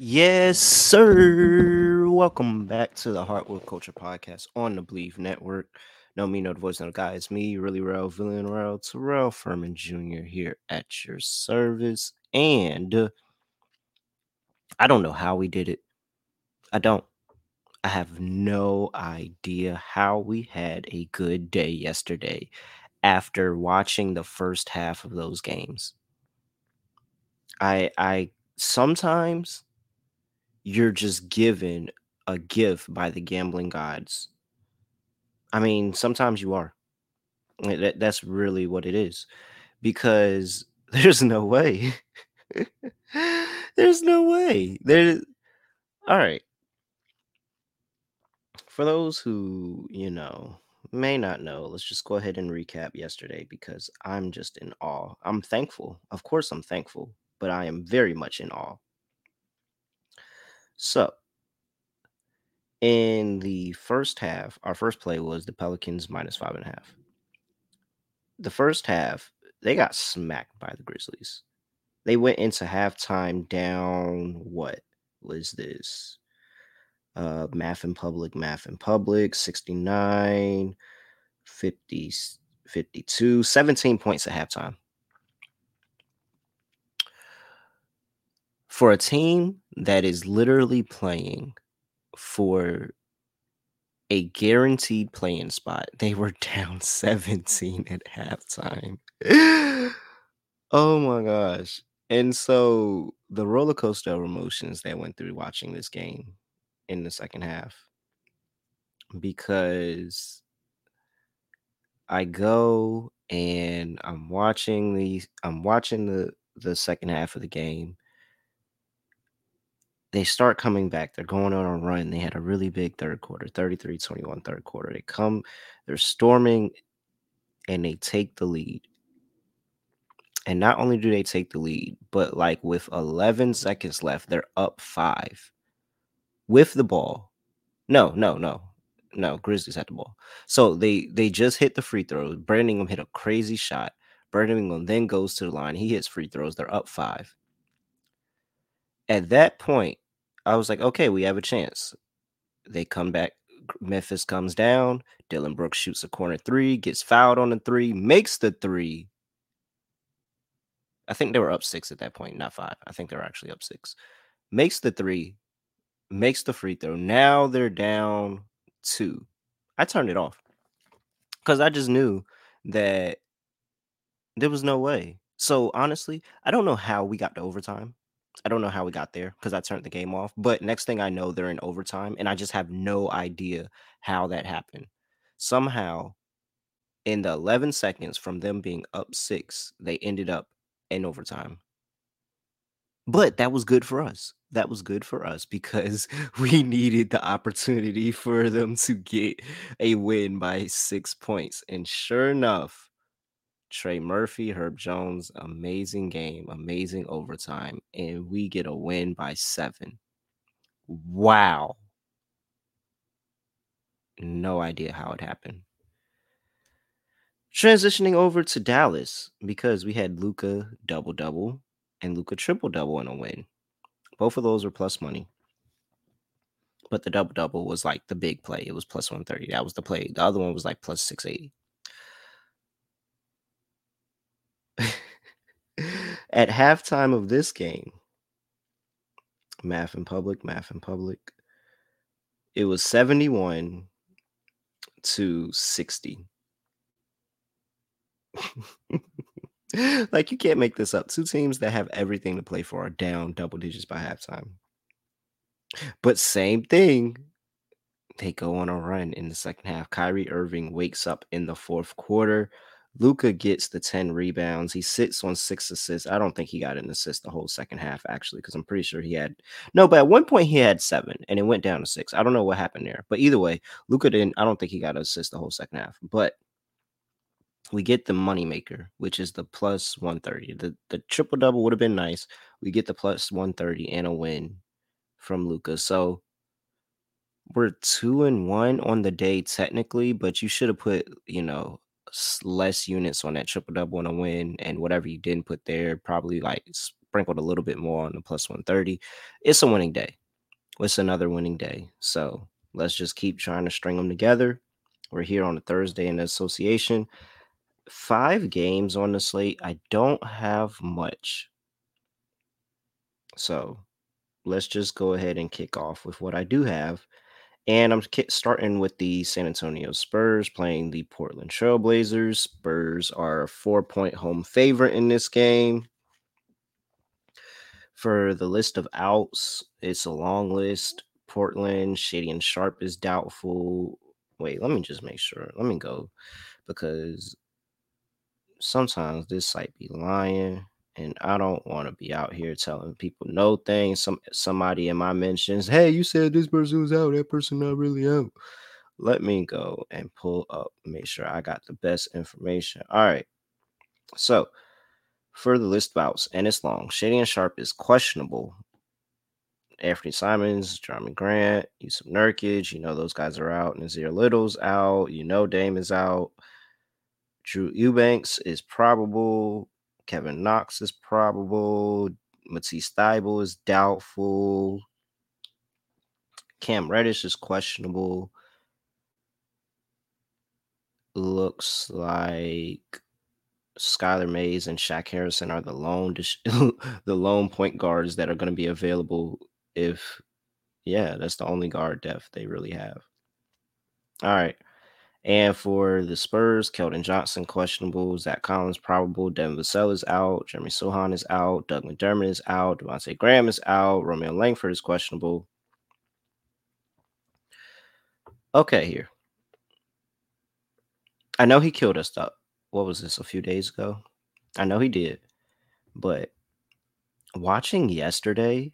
Yes, sir. Welcome back to the Hardwood Culture Podcast on the Believe Network. No me, no the voice, no the guy. It's me, Really Real, Villain Real, Terrell Furman Jr. here at your service. And I don't know how we did it. I have no idea how we had a good day yesterday after watching the first half of those games. I sometimes you're just given a gift by the gambling gods. I mean, sometimes you are. That's really what it is, because there's no way. There's no way. All right. For those who, may not know, let's just go ahead and recap yesterday, because I'm just in awe. I'm thankful. Of course I'm thankful, but I am very much in awe. So, in the first half, our first play was the Pelicans -5.5. The first half, they got smacked by the Grizzlies. They went into halftime down, what was this? Math in public, 69, 50, 52, 17 points at halftime. For a team that is literally playing for a guaranteed play-in spot, they were down 17 at halftime. Oh my gosh. And so the roller coaster of emotions that went through watching this game in the second half, because I go and I'm watching the second half of the game. They start coming back. They're going on a run. They had a really big third quarter, 33-21 third quarter. They're storming, and they take the lead. And not only do they take the lead, but like with 11 seconds left, they're up 5 with the ball. No. Grizzlies had the ball. So they just hit the free throws. Brandon Ingram hit a crazy shot. Brandon Ingram then goes to the line. He hits free throws. They're up 5. At that point, I was like, okay, we have a chance. They come back. Memphis comes down. Dylan Brooks shoots a corner 3, gets fouled on the 3, makes the 3. I think they were up 6 at that point, not 5. I think they were actually up 6. Makes the 3, makes the free throw. Now they're down 2. I turned it off because I just knew that there was no way. So, honestly, I don't know how we got to overtime. I don't know how we got there because I turned the game off. But next thing I know, they're in overtime, and I just have no idea how that happened. Somehow, in the 11 seconds from them being up 6, they ended up in overtime. But that was good for us. That was good for us because we needed the opportunity for them to get a win by 6 points. And sure enough, Trey Murphy, Herb Jones, amazing game, amazing overtime, and we get a win by 7. Wow. No idea how it happened. Transitioning over to Dallas, because we had Luka double-double and Luka triple-double in a win. Both of those were plus money. But the double-double was like the big play. It was plus 130. That was the play. The other one was like plus 680. At halftime of this game, math in public, it was 71-60. Like, you can't make this up. Two teams that have everything to play for are down double digits by halftime. But same thing, they go on a run in the second half. Kyrie Irving wakes up in the fourth quarter. Luka gets the 10 rebounds. He sits on 6 assists. I don't think he got an assist the whole second half, actually, because I'm pretty sure he had... No, but at one point, he had 7, and it went down to 6. I don't know what happened there. But either way, Luka didn't... I don't think he got an assist the whole second half. But we get the moneymaker, which is the plus 130. The triple-double would have been nice. We get the plus 130 and a win from Luka. So we're 2-1 on the day, technically, but you should have put, less units on that triple double and a win, and whatever you didn't put there, probably like sprinkled a little bit more on the plus 130. It's a winning day. It's another winning day. So let's just keep trying to string them together. We're here on a Thursday in the association. 5 games on the slate. I don't have much. So let's just go ahead and kick off with what I do have. And I'm starting with the San Antonio Spurs playing the Portland Trailblazers. Spurs are a 4-point home favorite in this game. For the list of outs, it's a long list. Portland, Shady and Sharp is doubtful. Wait, let me just make sure. Let me go, because sometimes this site be lying. And I don't want to be out here telling people no things. Somebody in my mentions, hey, you said this person was out, that person not really out. Let me go and pull up, make sure I got the best information. All right. So for the list bouts, and it's long, Shady and Sharp is questionable. Anthony Simons, Jeremy Grant, Yusuf Nurkic, you know those guys are out. Nasir Little's out. You know Dame is out. Drew Eubanks is probable. Kevin Knox is probable. Matisse Thybulle is doubtful. Cam Reddish is questionable. Looks like Skylar Mays and Shaq Harrison are the lone point guards that are going to be available. That's the only guard depth they really have. All right. And for the Spurs, Keldon Johnson, questionable. Zach Collins, probable. Devin Vassell is out. Jeremy Sohan is out. Doug McDermott is out. Devontae Graham is out. Romeo Langford is questionable. Okay, here. I know he killed us, though. What was this, a few days ago? I know he did. But watching yesterday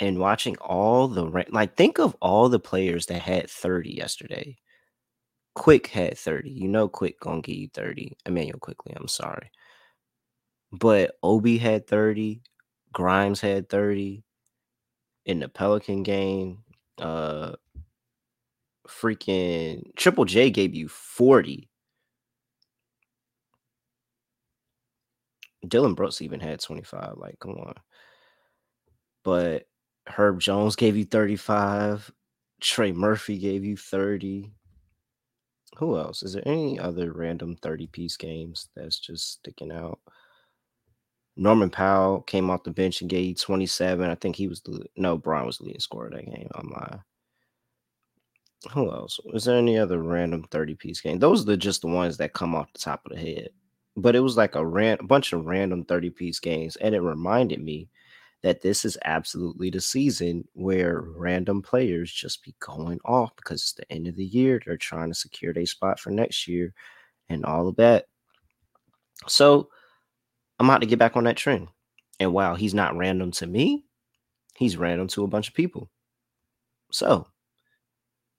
and watching all the – like, think of all the players that had 30 yesterday. Quick had 30. You know Quick gonna give you 30. Immanuel Quickley, I'm sorry. But Obi had 30. Grimes had 30. In the Pelican game, freaking Triple J gave you 40. Dylan Brooks even had 25. Like, come on. But Herb Jones gave you 35. Trey Murphy gave you 30. Who else? Is there any other random 30-piece games that's just sticking out? Norman Powell came off the bench and gave you 27. I think he was Bron was the leading scorer that game. I'm lying. Who else? Is there any other random 30-piece game? Those are just the ones that come off the top of the head. But it was like a bunch of random 30-piece games, and it reminded me that this is absolutely the season where random players just be going off because it's the end of the year. They're trying to secure their spot for next year and all of that. So I'm about to get back on that trend. And while he's not random to me, he's random to a bunch of people. So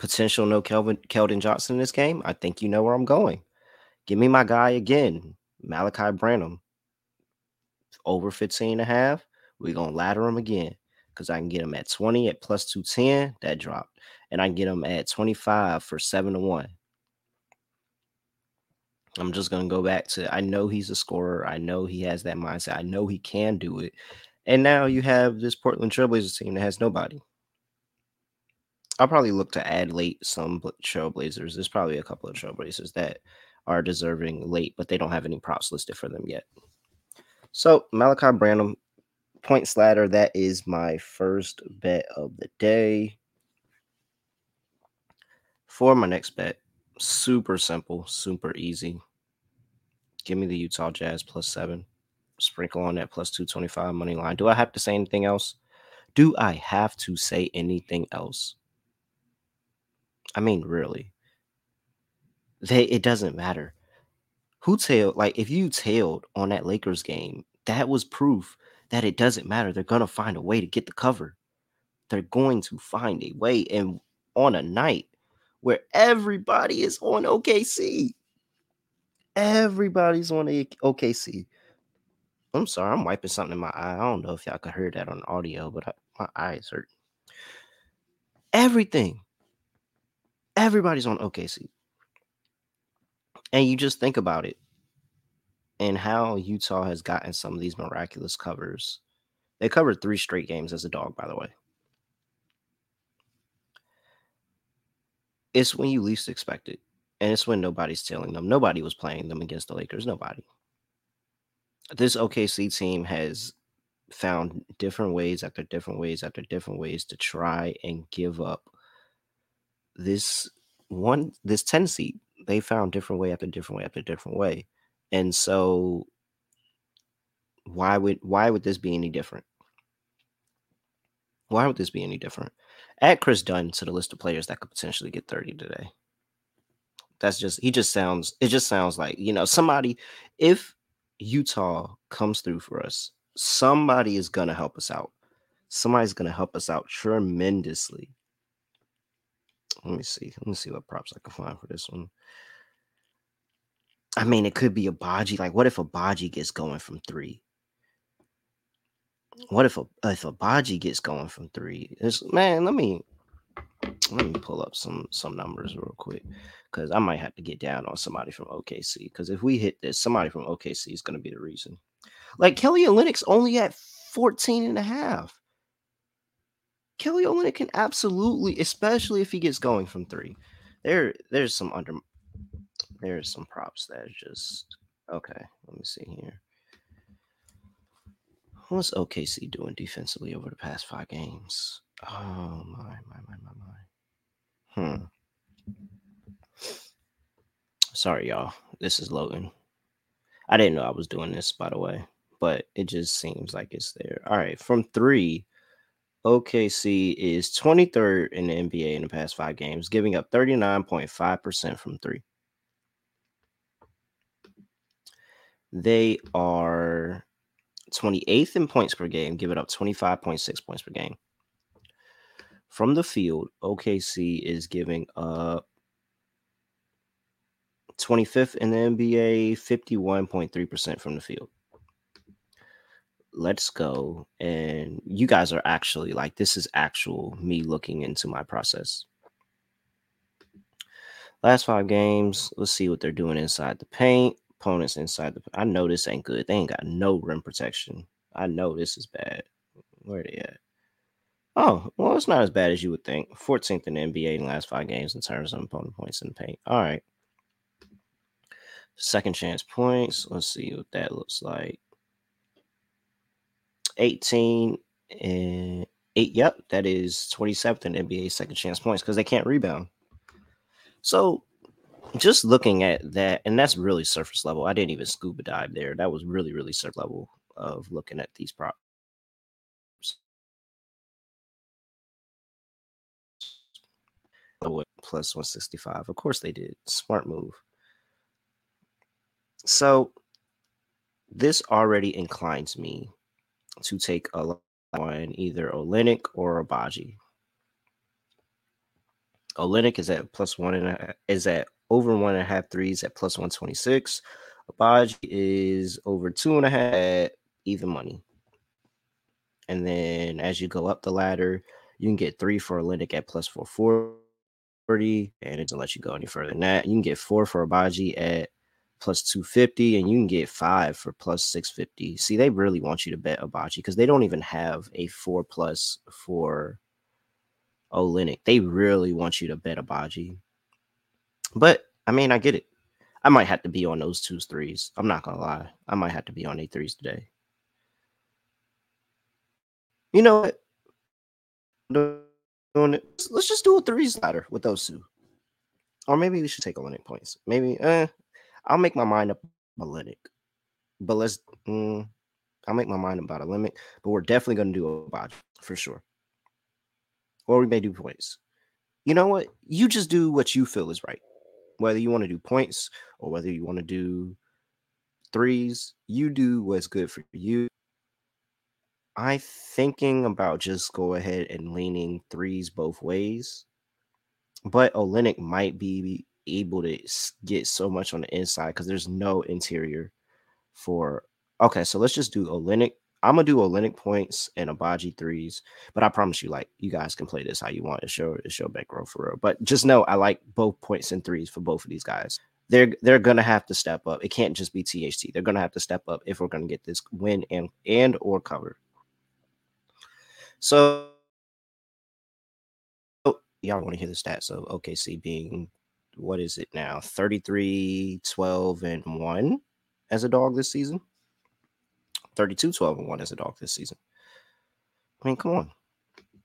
potential no Keldon Johnson in this game. I think you know where I'm going. Give me my guy again, Malachi Branham. Over 15.5. We're going to ladder him again because I can get him at 20 at plus 210. That dropped. And I can get him at 25 for 7-1. I'm just going to go back to, I know he's a scorer. I know he has that mindset. I know he can do it. And now you have this Portland Trailblazers team that has nobody. I'll probably look to add late some Trailblazers. There's probably a couple of Trailblazers that are deserving late, but they don't have any props listed for them yet. So Malachi Branham, points ladder, that is my first bet of the day. For my next bet, super simple, super easy. Give me the Utah Jazz plus 7. Sprinkle on that plus 225 money line. Do I have to say anything else? I mean, really. It doesn't matter. Who tailed? Like, if you tailed on that Lakers game, that was proof that it doesn't matter. They're going to find a way to get the cover. They're going to find a way. And on a night where everybody is on OKC. Everybody's on OKC. I'm sorry. I'm wiping something in my eye. I don't know if y'all could hear that on audio, but my eyes hurt. Everybody's on OKC. And you just think about it. and how Utah has gotten some of these miraculous covers. They covered 3 straight games as a dog, by the way. It's when you least expect it, and it's when nobody's telling them. Nobody was playing them against the Lakers. Nobody. This OKC team has found different ways to try and give up this 10 seed. They found different way after different way. And so why would this be any different? Why would this be any different? Add Chris Dunn to the list of players that could potentially get 30 today. It just sounds like, somebody, if Utah comes through for us, somebody is going to help us out. Somebody's going to help us out tremendously. Let me see what props I can find for this one. I mean, it could be Abaji. Like, what if Abaji gets going from 3? What if Abaji gets going from 3? Let me pull up some numbers real quick, because I might have to get down on somebody from OKC. Because if we hit this, somebody from OKC is going to be the reason. Like, Kelly Olynyk's only at 14.5. Kelly Olynyk can absolutely, especially if he gets going from 3. There's some props that is just okay. Let me see here. What's OKC doing defensively over the past 5 games? Oh my. Sorry, y'all. This is Logan. I didn't know I was doing this, by the way, but it just seems like it's there. All right, from 3, OKC is 23rd in the NBA in the past 5 games, giving up 39.5% from 3. They are 28th in points per game, giving up 25.6 points per game. From the field, OKC is giving up 25th in the NBA, 51.3% from the field. Let's go. And you guys are actually like, this is actual me looking into my process. Last 5 games, let's see what they're doing inside the paint. Opponents inside the paint. I know this ain't good. They ain't got no rim protection. I know this is bad. Where they at? Oh, well, it's not as bad as you would think. 14th in the NBA in the last 5 games in terms of opponent points in the paint. All right. Second chance points. Let's see what that looks like. 18 and 8. Yep, that is 27th in NBA second chance points because they can't rebound. So just looking at that, and that's really surface level. I didn't even scuba dive there. That was really, really surface level of looking at these props. Plus 165. Of course they did. Smart move. So this already inclines me to take a line either Olynyk or Abaji. Olynyk is at over 1.5 threes at plus 126. Abaji is over 2.5 at even money. And then as you go up the ladder, you can get 3 for Olynyk at plus 440, and it doesn't let you go any further than that. You can get 4 for Abaji at plus 250, and you can get 5 for plus 650. See, they really want you to bet Abaji because they don't even have a 4 plus for Olynyk. They really want you to bet Abaji. But, I mean, I get it. I might have to be on those 2 threes. I'm not going to lie. I might have to be on 8 threes today. You know what? Let's just do a 3s ladder with those 2. Or maybe we should take Olynyk points. Maybe, I'll make my mind up about Olynyk. But I'll make my mind about Olynyk. But we're definitely going to do Abaji for sure. Or we may do points. You know what? You just do what you feel is right. Whether you want to do points or whether you want to do 3s, you do what's good for you. I'm thinking about just go ahead and leaning 3s both ways. But Olynyk might be able to get so much on the inside because there's no interior for... Okay, so let's just do Olynyk. I'm going to do Olynyk points and Abaji 3s, but I promise you, like, you guys can play this how you want. It's your bankroll for real. But just know I like both points and 3s for both of these guys. they're going to have to step up. It can't just be THT. They're going to have to step up if we're going to get this win and or cover. So y'all want to hear the stats of OKC being, what is it now, 33, 12, and 1 as a dog this season? 32, 12, and 1 as a dog this season. I mean, come on.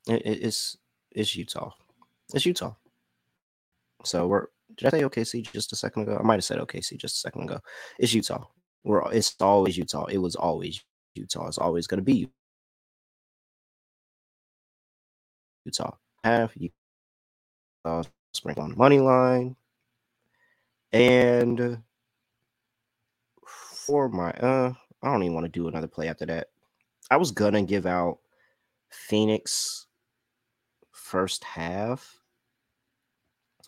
It's Utah. It's Utah. So we're – did I say OKC just a second ago? I might have said OKC just a second ago. It's Utah. It's always Utah. It was always Utah. It's always going to be Utah. Sprinkle on the money line. And for my I don't even want to do another play after that. I was going to give out Phoenix first half.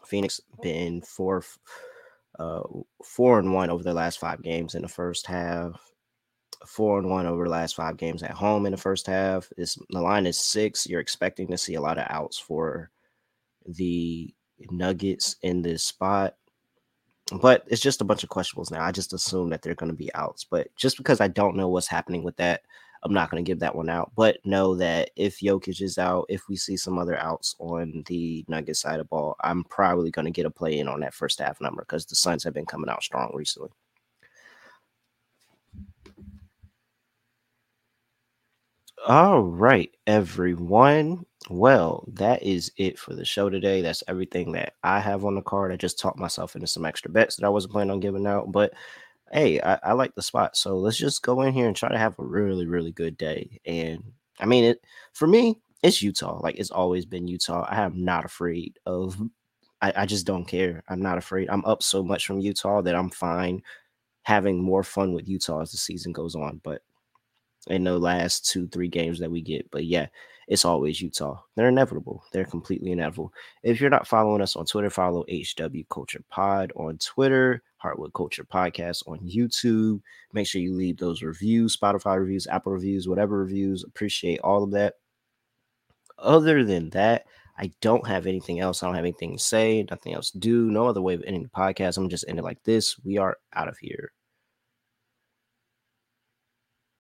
Phoenix been 4-1 over their last 5 games in the first half. 4-1 over the last 5 games at home in the first half. The line is 6. You're expecting to see a lot of outs for the Nuggets in this spot. But it's just a bunch of questionables now. I just assume that they're going to be outs. But just because I don't know what's happening with that, I'm not going to give that one out. But know that if Jokic is out, if we see some other outs on the Nuggets side of ball, I'm probably going to get a play in on that first half number because the Suns have been coming out strong recently. All right, everyone. Well, that is it for the show today. That's everything that I have on the card. I just talked myself into some extra bets that I wasn't planning on giving out. But, hey, I like the spot. So let's just go in here and try to have a really, really good day. And, I mean, for me, it's Utah. Like, it's always been Utah. I am not afraid of – I just don't care. I'm not afraid. I'm up so much from Utah that I'm fine having more fun with Utah as the season goes on. But in the last 2-3 games that we get. But, yeah. It's always Utah. They're inevitable. They're completely inevitable. If you're not following us on Twitter, follow HW Culture Pod on Twitter, Hardwood Culture Podcast on YouTube. Make sure you leave those reviews, Spotify reviews, Apple reviews, whatever reviews. Appreciate all of that. Other than that, I don't have anything else. I don't have anything to say, nothing else to do, no other way of ending the podcast. I'm just ending it like this. We are out of here.